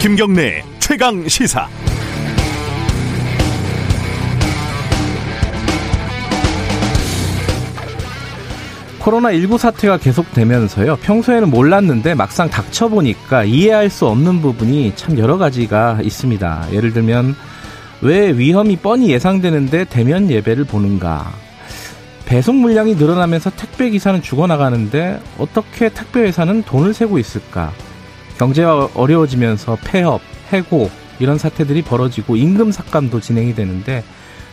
김경래 최강 시사. 코로나19 사태가 계속되면서요, 평소에는 몰랐는데 막상 닥쳐보니까 이해할 수 없는 부분이 참 여러 가지가 있습니다. 예를 들면, 왜 위험이 뻔히 예상되는데 대면 예배를 보는가? 배송 물량이 늘어나면서 택배 기사는 죽어나가는데 어떻게 택배 회사는 돈을 세고 있을까? 경제가 어려워지면서 폐업, 해고 이런 사태들이 벌어지고 임금 삭감도 진행이 되는데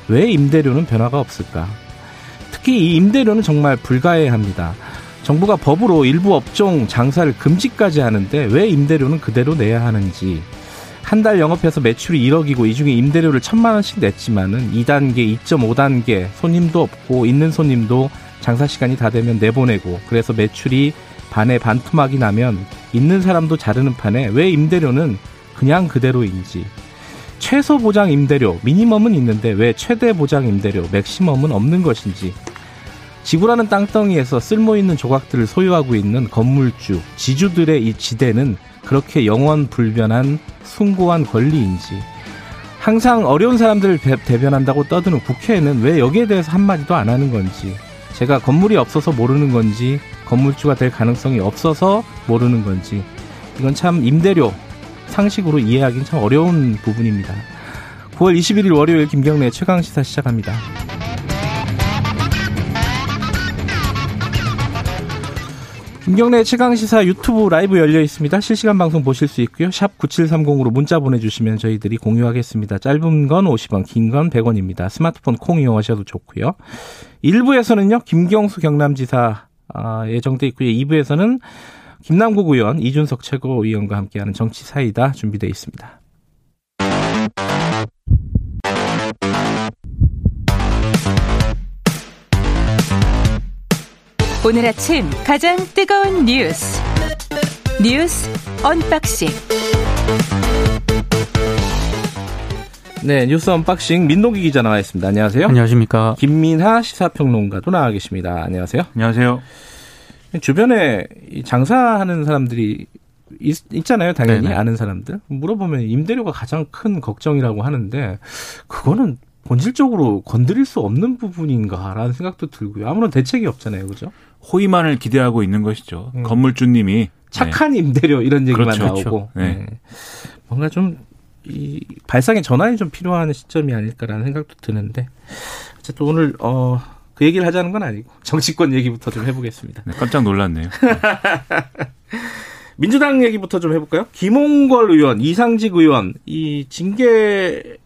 왜 임대료는 변화가 없을까? 특히 이 임대료는 정말 불가해합니다. 정부가 법으로 일부 업종 장사를 금지까지 하는데 왜 임대료는 그대로 내야 하는지. 한 달 영업해서 매출이 1억이고 이 중에 임대료를 1,000만 원씩 냈지만은 2단계, 2.5단계 손님도 없고 있는 손님도 장사 시간이 다 되면 내보내고, 그래서 매출이 반에 반토막이 나면 있는 사람도 자르는 판에 왜 임대료는 그냥 그대로인지. 최소 보장 임대료, 미니멈은 있는데 왜 최대 보장 임대료, 맥시멈은 없는 것인지. 지구라는 땅덩이에서 쓸모있는 조각들을 소유하고 있는 건물주, 지주들의 이 지대는 그렇게 영원불변한 숭고한 권리인지. 항상 어려운 사람들을 대변한다고 떠드는 국회에는 왜 여기에 대해서 한마디도 안 하는 건지. 제가 건물이 없어서 모르는 건지, 건물주가 될 가능성이 없어서 모르는 건지. 이건 참 임대료 상식으로 이해하기는 참 어려운 부분입니다. 9월 21일 월요일 김경래 최강시사 시작합니다. 김경래 최강시사 유튜브 라이브 열려 있습니다. 실시간 방송 보실 수 있고요. 샵 9730으로 문자 보내주시면 저희들이 공유하겠습니다. 짧은 건 50원, 긴 건 100원입니다. 스마트폰 콩 이용하셔도 좋고요. 1부에서는요, 김경수 경남지사 예정돼 있고요. 2부에서는 김남국 의원, 이준석 최고위원과 함께하는 정치 사이다 준비되어 있습니다. 오늘 아침 가장 뜨거운 뉴스 언박싱. 네, 뉴스 언박싱 민동기 기자 나와 있습니다. 안녕하세요. 안녕하십니까. 김민하 시사평론가도 나와 계십니다. 안녕하세요. 안녕하세요. 주변에 장사하는 사람들이 있잖아요. 당연히. 네네. 아는 사람들. 물어보면 임대료가 가장 큰 걱정이라고 하는데 그거는 본질적으로 건드릴 수 없는 부분인가라는 생각도 들고요. 아무런 대책이 없잖아요. 그죠? 호의만을 기대하고 있는 것이죠. 건물주님이. 착한 임대료 이런 얘기만 그렇죠, 나오고. 그렇죠. 네. 네. 뭔가 좀 이 발상의 전환이 좀 필요한 시점이 아닐까라는 생각도 드는데. 어쨌든 오늘 그 얘기를 하자는 건 아니고 정치권 얘기부터 좀 해보겠습니다. 네, 깜짝 놀랐네요. 민주당 얘기부터 좀 해볼까요? 김홍걸 의원, 이상직 의원 이 징계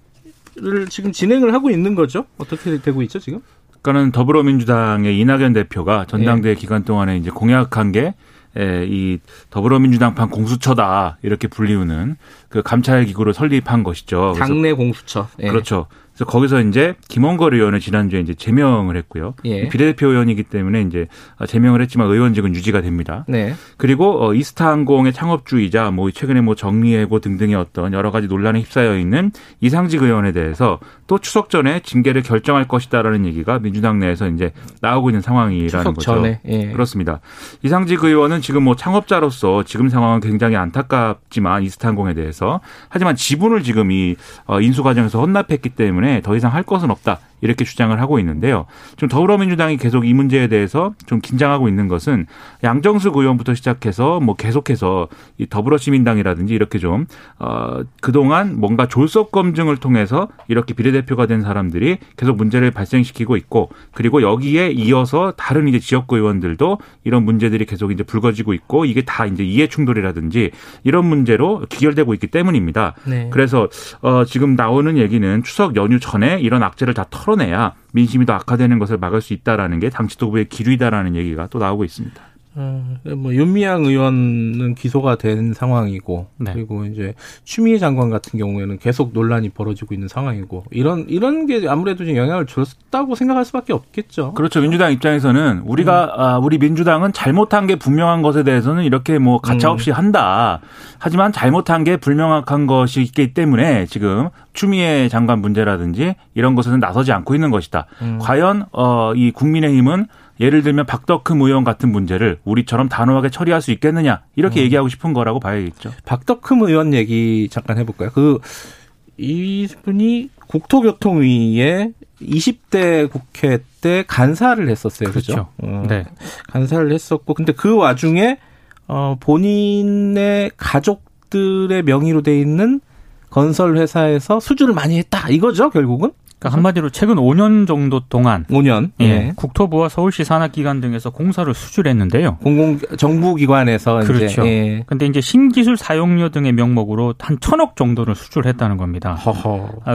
를 지금 진행을 하고 있는 거죠? 어떻게 되고 있죠, 지금? 그러니까는 더불어민주당의 이낙연 대표가 전당대회 기간 동안에 이제 공약한 게 이 더불어민주당판 공수처다 이렇게 불리우는 그 감찰 기구를 설립한 것이죠. 당내 공수처. 예. 그렇죠. 그래서 거기서 이제 김홍걸 의원을 지난주에 이제 제명을 했고요. 예. 비례대표 의원이기 때문에 이제 제명을 했지만 의원직은 유지가 됩니다. 네. 그리고 이스타항공의 창업주이자 뭐 최근에 뭐 정리해고 등등의 어떤 여러 가지 논란에 휩싸여 있는 이상직 의원에 대해서 또 추석 전에 징계를 결정할 것이다라는 얘기가 민주당 내에서 이제 나오고 있는 상황이라는 거죠. 추석 전에. 예. 그렇습니다. 이상직 의원은 지금 뭐 창업자로서 지금 상황은 굉장히 안타깝지만 이스타항공에 대해서. 하지만 지분을 지금 이 인수 과정에서 헌납했기 때문에 더 이상 할 것은 없다 이렇게 주장을 하고 있는데요. 지금 더불어민주당이 계속 이 문제에 대해서 좀 긴장하고 있는 것은 양정숙 의원부터 시작해서 뭐 계속해서 이 더불어시민당이라든지 이렇게 좀 그동안 뭔가 졸속 검증을 통해서 이렇게 비례대표가 된 사람들이 계속 문제를 발생시키고 있고, 그리고 여기에 이어서 다른 이제 지역구 의원들도 이런 문제들이 계속 이제 불거지고 있고, 이게 다 이제 이해 충돌이라든지 이런 문제로 귀결되고 있기 때문입니다. 네. 그래서 지금 나오는 얘기는 추석 연휴 전에 이런 악재를 다 털어내야 민심이 더 악화되는 것을 막을 수 있다라는 게 당시 도구의 기류이다라는 얘기가 또 나오고 있습니다. 뭐 윤미향 의원은 기소가 된 상황이고, 네. 그리고 이제 추미애 장관 같은 경우에는 계속 논란이 벌어지고 있는 상황이고, 이런 게 아무래도 좀 영향을 줬다고 생각할 수밖에 없겠죠. 그렇죠. 민주당 입장에서는 우리가 우리 민주당은 잘못한 게 분명한 것에 대해서는 이렇게 뭐 가차없이 한다. 하지만 잘못한 게 불명확한 것이 있기 때문에 지금 추미애 장관 문제라든지 이런 것에는 나서지 않고 있는 것이다. 과연 이 국민의힘은 예를 들면 박덕흠 의원 같은 문제를 우리처럼 단호하게 처리할 수 있겠느냐 이렇게 얘기하고 싶은 거라고 봐야겠죠. 박덕흠 의원 얘기 잠깐 해볼까요? 이분이 국토교통위에 20대 국회 때 간사를 했었어요. 그렇죠. 네. 간사를 했었고, 근데 그 와중에 본인의 가족들의 명의로 돼 있는 건설회사에서 수주를 많이 했다 이거죠, 결국은? 그러니까 한마디로 최근 5년 정도 동안 5년 예, 네. 국토부와 서울시 산하기관 등에서 공사를 수주를 했는데요. 정부기관에서 그렇죠. 그런데 이제 신기술 사용료 등의 명목으로 한 1,000억 정도를 수주를 했다는 겁니다.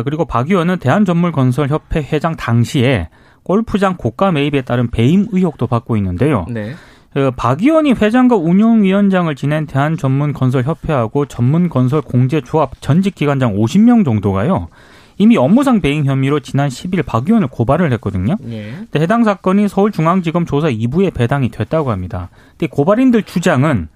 그리고 박 의원은 대한전문건설협회 회장 당시에 골프장 고가 매입에 따른 배임 의혹도 받고 있는데요. 네. 박 의원이 회장과 운영위원장을 지낸 대한전문건설협회하고 전문건설공제조합 전직기관장 50명 정도가요. 이미 업무상 배임 혐의로 지난 10일 박 의원을 고발을 했거든요. 예. 근데 해당 사건이 서울중앙지검 조사 2부에 배당이 됐다고 합니다. 근데 고발인들 주장은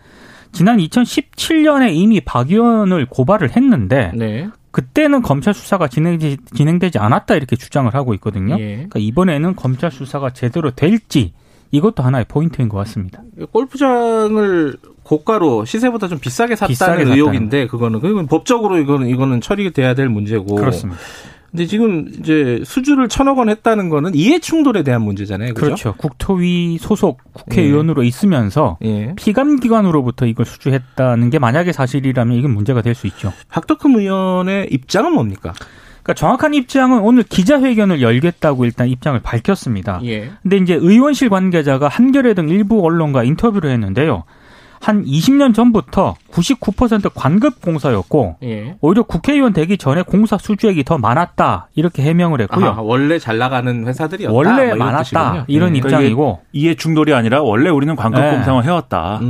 지난 2017년에 이미 박 의원을 고발을 했는데 네. 그때는 검찰 수사가 진행되지 않았다 이렇게 주장을 하고 있거든요. 예. 그러니까 이번에는 검찰 수사가 제대로 될지 이것도 하나의 포인트인 것 같습니다. 골프장을 고가로 시세보다 좀 비싸게 샀다는 의혹인데 그거는 법적으로 이거는 처리돼야 될 문제고. 그렇습니다. 근데 지금 이제 수주를 1,000억 원 했다는 거는 이해충돌에 대한 문제잖아요. 그렇죠. 국토위 소속 국회의원으로 있으면서 피감기관으로부터 이걸 수주했다는 게 만약에 사실이라면 이건 문제가 될 수 있죠. 박덕흠 의원의 입장은 뭡니까? 그러니까 정확한 입장은 오늘 기자회견을 열겠다고 일단 입장을 밝혔습니다. 예. 근데 이제 의원실 관계자가 한겨레 등 일부 언론과 인터뷰를 했는데요. 한 20년 전부터 99% 관급 공사였고 예. 오히려 국회의원 되기 전에 공사 수주액이 더 많았다 이렇게 해명을 했고요. 아, 원래 잘 나가는 회사들이었다. 원래 많았다 이런 입장이고. 이해 충돌이 아니라 원래 우리는 관급 공사만 해왔다.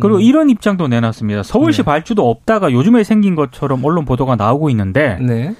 그리고 이런 입장도 내놨습니다. 서울시 발주도 없다가 요즘에 생긴 것처럼 언론 보도가 나오고 있는데 네.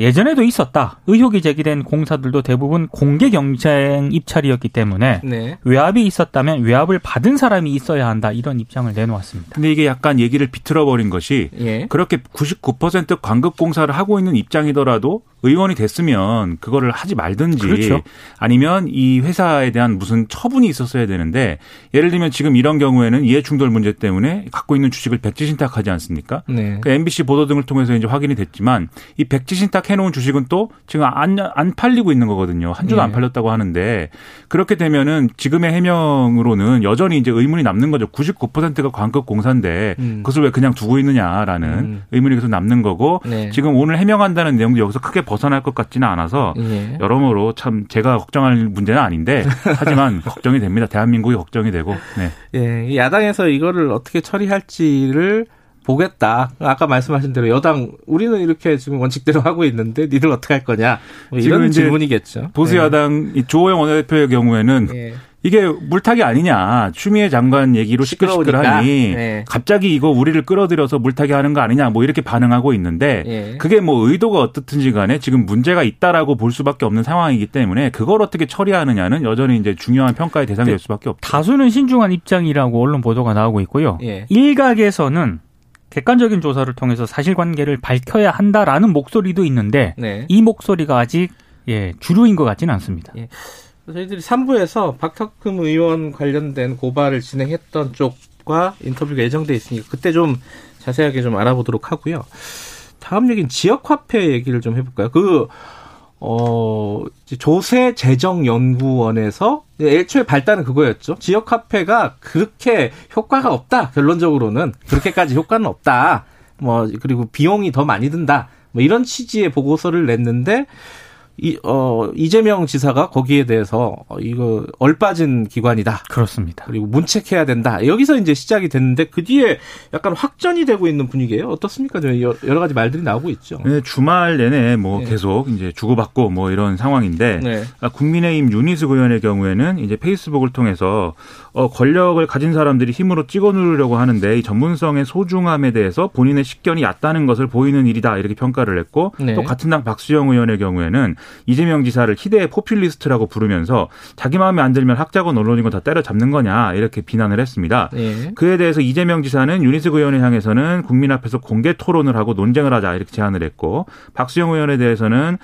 예전에도 있었다. 의혹이 제기된 공사들도 대부분 공개 경쟁 입찰이었기 때문에 네. 외압이 있었다면 외압을 받은 사람이 있어야 한다. 이런 입장을 내놓았습니다. 근데 이게 약간 얘기를 비틀어버린 것이 예. 그렇게 99% 관급공사를 하고 있는 입장이더라도 의원이 됐으면 그거를 하지 말든지 그렇죠. 아니면 이 회사에 대한 무슨 처분이 있었어야 되는데 예를 들면 지금 이런 경우에는 이해충돌 문제 때문에 갖고 있는 주식을 백지신탁하지 않습니까? 네. 그 MBC 보도 등을 통해서 이제 확인이 됐지만 이 백지신탁 해놓은 주식은 또 지금 안 팔리고 있는 거거든요. 한 주도 안 팔렸다고 하는데 그렇게 되면은 지금의 해명으로는 여전히 이제 의문이 남는 거죠. 99%가 관급 공사인데 그것을 왜 그냥 두고 있느냐라는 의문이 계속 남는 거고 네. 지금 오늘 해명한다는 내용도 여기서 크게 벗어날 것 같지는 않아서 여러모로 참 제가 걱정할 문제는 아닌데 하지만 걱정이 됩니다. 대한민국이 걱정이 되고. 네. 예, 야당에서 이거를 어떻게 처리할지를 보겠다. 아까 말씀하신 대로 여당 우리는 이렇게 지금 원칙대로 하고 있는데 니들 어떻게 할 거냐. 뭐 이런 질문이겠죠. 보수 야당 주호영 원내대표의 경우에는 이게 물타기 아니냐. 추미애 장관 얘기로 시끌시끌하니 갑자기 이거 우리를 끌어들여서 물타기 하는 거 아니냐. 뭐 이렇게 반응하고 있는데 그게 뭐 의도가 어떻든지 간에 지금 문제가 있다라고 볼 수밖에 없는 상황이기 때문에 그걸 어떻게 처리하느냐는 여전히 이제 중요한 평가의 대상이 될 수밖에 없죠. 다수는 신중한 입장이라고 언론 보도가 나오고 있고요. 일각에서는 객관적인 조사를 통해서 사실관계를 밝혀야 한다라는 목소리도 있는데 이 목소리가 아직 주류인 것 같지는 않습니다. 저희들이 3부에서 박덕흠 의원 관련된 고발을 진행했던 쪽과 인터뷰가 예정돼 있으니까 그때 좀 자세하게 좀 알아보도록 하고요. 다음 얘기는 지역화폐 얘기를 좀 해볼까요? 조세재정연구원에서 애초에 발단은 그거였죠. 지역화폐가 그렇게 효과가 없다. 결론적으로는 그렇게까지 효과는 없다. 그리고 비용이 더 많이 든다. 이런 취지의 보고서를 냈는데 이재명 지사가 거기에 대해서 이거 얼빠진 기관이다. 그렇습니다. 그리고 문책해야 된다. 여기서 이제 시작이 됐는데 그 뒤에 약간 확전이 되고 있는 분위기예요. 어떻습니까? 여러 가지 말들이 나오고 있죠. 네, 주말 내내 계속 이제 주고받고 이런 상황인데 국민의힘 윤희숙 의원의 경우에는 이제 페이스북을 통해서 권력을 가진 사람들이 힘으로 찍어 누르려고 하는데 이 전문성의 소중함에 대해서 본인의 식견이 얕다는 것을 보이는 일이다 이렇게 평가를 했고 또 같은 당 박수영 의원의 경우에는 이재명 지사를 희대의 포퓰리스트라고 부르면서 자기 마음에 안 들면 학자고 언론이고 다 때려잡는 거냐 이렇게 비난을 했습니다. 예. 그에 대해서 이재명 지사는 윤희숙 의원을 향해서는 국민 앞에서 공개 토론을 하고 논쟁을 하자 이렇게 제안을 했고, 박수영 의원에 대해서는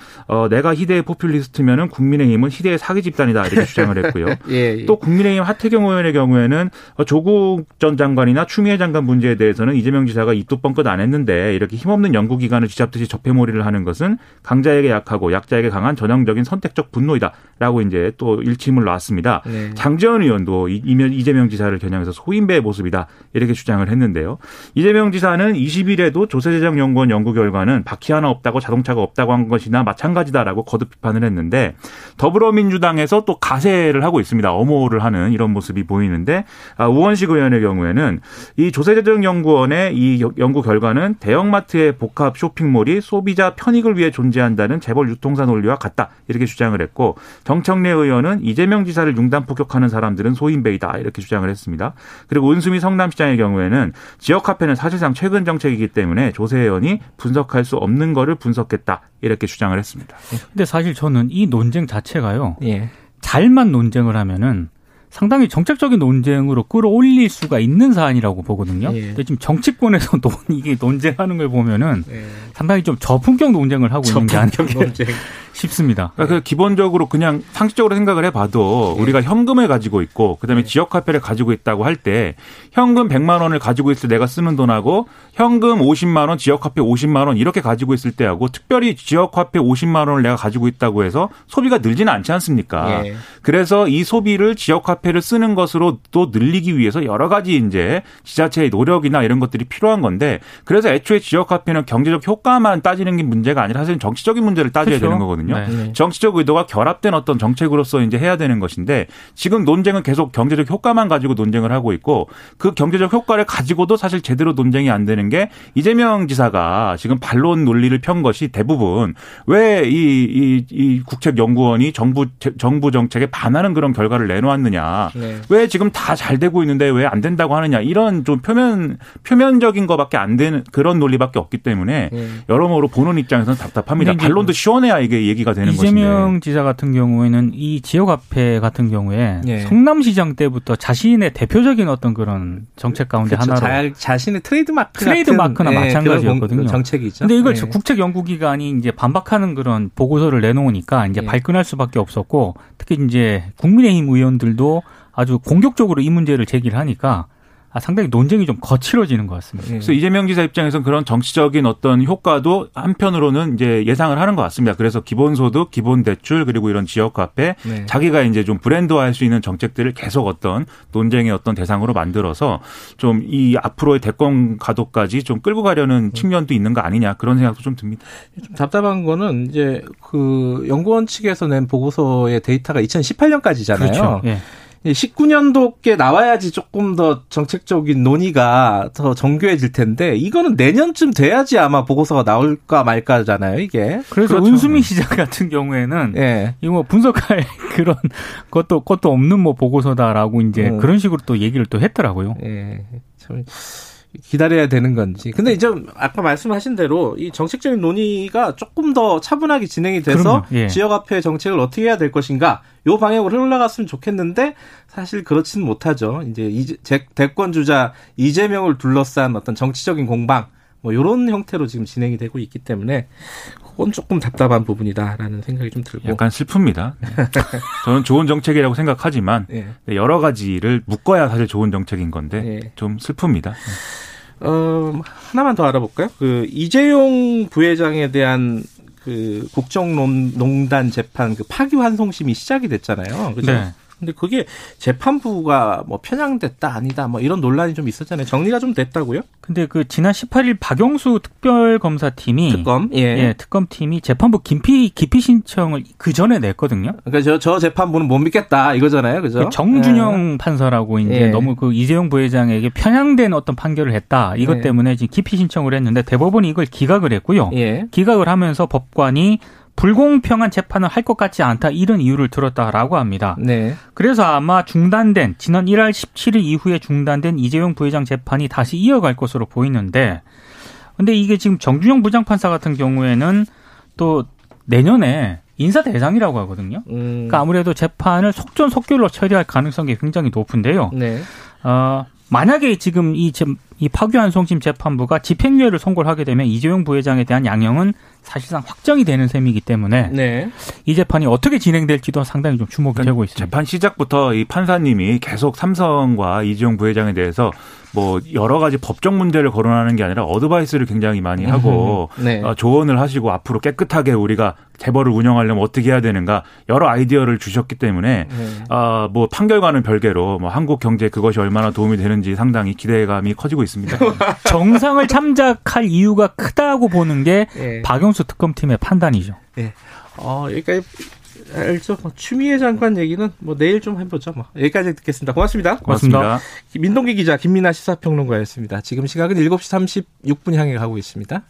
내가 희대의 포퓰리스트면은 국민의힘은 희대의 사기 집단이다 이렇게 주장을 했고요. 예, 예. 또 국민의힘 하태경 의원의 경우에는 조국 전 장관이나 추미애 장관 문제에 대해서는 이재명 지사가 입도 뻥끗 안 했는데 이렇게 힘없는 연구기관을 쥐잡듯이 접해몰이를 하는 것은 강자에게 약하고 약자에게 강한 전형적인 선택적 분노이다라고 이제 또 일침을 놨습니다. 네. 장제원 의원도 이재명 지사를 겨냥해서 소인배의 모습이다 이렇게 주장을 했는데요. 이재명 지사는 20일에도 조세재정연구원 연구 결과는 바퀴 하나 없다고 자동차가 없다고 한 것이나 마찬가지다라고 거듭 비판을 했는데, 더불어민주당에서 또 가세를 하고 있습니다. 엄호를 하는 이런 모습이 보이는데, 우원식 의원의 경우에는 이 조세재정연구원의 이 연구 결과는 대형마트의 복합 쇼핑몰이 소비자 편익을 위해 존재한다는 재벌 유통사 논리와 같다 이렇게 주장을 했고, 정청래 의원은 이재명 지사를 융단 폭격하는 사람들은 소인배이다 이렇게 주장을 했습니다. 그리고 은수미 성남시장의 경우에는 지역화폐는 사실상 최근 정책이기 때문에 조세 의원이 분석할 수 없는 거를 분석했다 이렇게 주장을 했습니다. 근데 사실 저는 이 논쟁 자체가요. 예. 잘만 논쟁을 하면은 상당히 정책적인 논쟁으로 끌어올릴 수가 있는 사안이라고 보거든요. 예. 근데 지금 정치권에서 이게 논쟁하는 걸 보면은 예. 상당히 좀 저품격 논쟁을 하고 있는 게 아닌가 싶습니다. 그러니까 예. 기본적으로 그냥 상식적으로 생각을 해봐도 예. 우리가 현금을 가지고 있고 그다음에 예. 지역화폐를 가지고 있다고 할 때 현금 100만 원을 가지고 있을 내가 쓰는 돈하고 현금 50만 원, 지역화폐 50만 원 이렇게 가지고 있을 때하고 특별히 지역화폐 50만 원을 내가 가지고 있다고 해서 소비가 늘지는 않지 않습니까? 예. 그래서 이 소비를 지역화폐 를 쓰는 것으로 또 늘리기 위해서 여러 가지 이제 지자체의 노력이나 이런 것들이 필요한 건데, 그래서 애초에 지역화폐는 경제적 효과만 따지는 게 문제가 아니라 사실 정치적인 문제를 따져야 그렇죠? 되는 거거든요. 네. 정치적 의도가 결합된 어떤 정책으로서 이제 해야 되는 것인데, 지금 논쟁은 계속 경제적 효과만 가지고 논쟁을 하고 있고, 그 경제적 효과를 가지고도 사실 제대로 논쟁이 안 되는 게 이재명 지사가 지금 반론 논리를 편 것이 대부분 왜 이 국책연구원이 정부 정책에 반하는 그런 결과를 내놓았느냐. 네. 왜 지금 다 잘 되고 있는데 왜 안 된다고 하느냐 이런 좀 표면적인 것밖에 안 되는 그런 논리밖에 없기 때문에 네. 여러모로 보는 입장에서는 답답합니다. 반론도 시원해야 이게 얘기가 되는 것인데, 이재명 지사 같은 경우에는 이 지역화폐 같은 경우에 네. 성남시장 때부터 자신의 대표적인 어떤 그런 정책 가운데 그렇죠. 하나로 자신의 트레이드마크나 네. 마찬가지였거든요. 정책이죠. 그런데 이걸 네. 국책연구기관이 이제 반박하는 그런 보고서를 내놓으니까 이제 네. 발끈할 수밖에 없었고, 특히 이제 국민의힘 의원들도 아주 공격적으로 이 문제를 제기를 하니까 상당히 논쟁이 좀 거칠어지는 것 같습니다. 그래서 이재명 지사 입장에서는 그런 정치적인 어떤 효과도 한편으로는 이제 예상을 하는 것 같습니다. 그래서 기본소득, 기본대출 그리고 이런 지역화폐 네. 자기가 이제 좀 브랜드화할 수 있는 정책들을 계속 어떤 논쟁의 어떤 대상으로 만들어서 좀 이 앞으로의 대권 가도까지 좀 끌고 가려는 측면도 있는 거 아니냐 그런 생각도 좀 듭니다. 좀 답답한 거는 이제 그 연구원 측에서 낸 보고서의 데이터가 2018년까지잖아요. 그렇죠. 네. 19년도께 나와야지 조금 더 정책적인 논의가 더 정교해질 텐데, 이거는 내년쯤 돼야지 아마 보고서가 나올까 말까잖아요, 이게. 그래서 그렇죠. 은수미 시장 같은 경우에는 예. 이 뭐 분석할 그런 것도 없는 뭐 보고서다라고 이제 그런 식으로 또 얘기를 또 했더라고요. 예. 참 기다려야 되는 건지. 근데 이제 아까 말씀하신 대로 이 정책적인 논의가 조금 더 차분하게 진행이 돼서 예. 지역화폐 정책을 어떻게 해야 될 것인가 요 방향으로 흘러갔으면 좋겠는데, 사실 그렇지는 못하죠. 이제 대권 주자 이재명을 둘러싼 어떤 정치적인 공방 뭐 이런 형태로 지금 진행이 되고 있기 때문에 그건 조금 답답한 부분이다라는 생각이 좀 들고. 약간 슬픕니다. 저는 좋은 정책이라고 생각하지만 예. 여러 가지를 묶어야 사실 좋은 정책인 건데 예. 좀 슬픕니다. 하나만 더 알아볼까요? 그 이재용 부회장에 대한 그 국정농단 재판 그 파기환송심이 시작이 됐잖아요. 그죠? 네. 근데 그게 재판부가 뭐 편향됐다 아니다 뭐 이런 논란이 좀 있었잖아요. 정리가 좀 됐다고요? 근데 그 지난 18일 박영수 특별검사팀이 특검 예 특검팀이 재판부 기피 신청을 그 전에 냈거든요. 그러니까 저 재판부는 못 믿겠다 이거잖아요, 그죠? 정준영 예. 판사라고 이제 예. 너무 그 이재용 부회장에게 편향된 어떤 판결을 했다 이것 예. 때문에 지금 기피 신청을 했는데, 대법원이 이걸 기각을 했고요. 예. 기각을 하면서 법관이 불공평한 재판을 할 것 같지 않다 이런 이유를 들었다라고 합니다. 네. 그래서 아마 중단된 지난 1월 17일 이후에 중단된 이재용 부회장 재판이 다시 이어갈 것으로 보이는데, 근데 이게 지금 정준영 부장판사 같은 경우에는 또 내년에 인사 대상이라고 하거든요. 그러니까 아무래도 재판을 속전속결로 처리할 가능성이 굉장히 높은데요. 네. 만약에 지금 이 파기환송심 재판부가 집행유예를 선고를 하게 되면 이재용 부회장에 대한 양형은 사실상 확정이 되는 셈이기 때문에 네. 이 재판이 어떻게 진행될지도 상당히 좀 주목이 되고 있습니다. 재판 시작부터 이 판사님이 계속 삼성과 이재용 부회장에 대해서 뭐 여러 가지 법적 문제를 거론하는 게 아니라 어드바이스를 굉장히 많이 하고 네. 조언을 하시고 앞으로 깨끗하게 우리가 재벌을 운영하려면 어떻게 해야 되는가 여러 아이디어를 주셨기 때문에 네. 뭐 판결과는 별개로 뭐 한국 경제에 그것이 얼마나 도움이 되는지 상당히 기대감이 커지고 있습니다. 정상을 참작할 이유가 크다고 보는 게 네. 박영수 특검팀의 판단이죠. 네. 여기까지 알죠. 추미애 장관 얘기는 뭐 내일 좀 해보죠. 뭐 여기까지 듣겠습니다. 고맙습니다. 고맙습니다. 민동기 기자, 김민하 시사평론가였습니다. 지금 시각은 7시 36분 향해 가고 있습니다.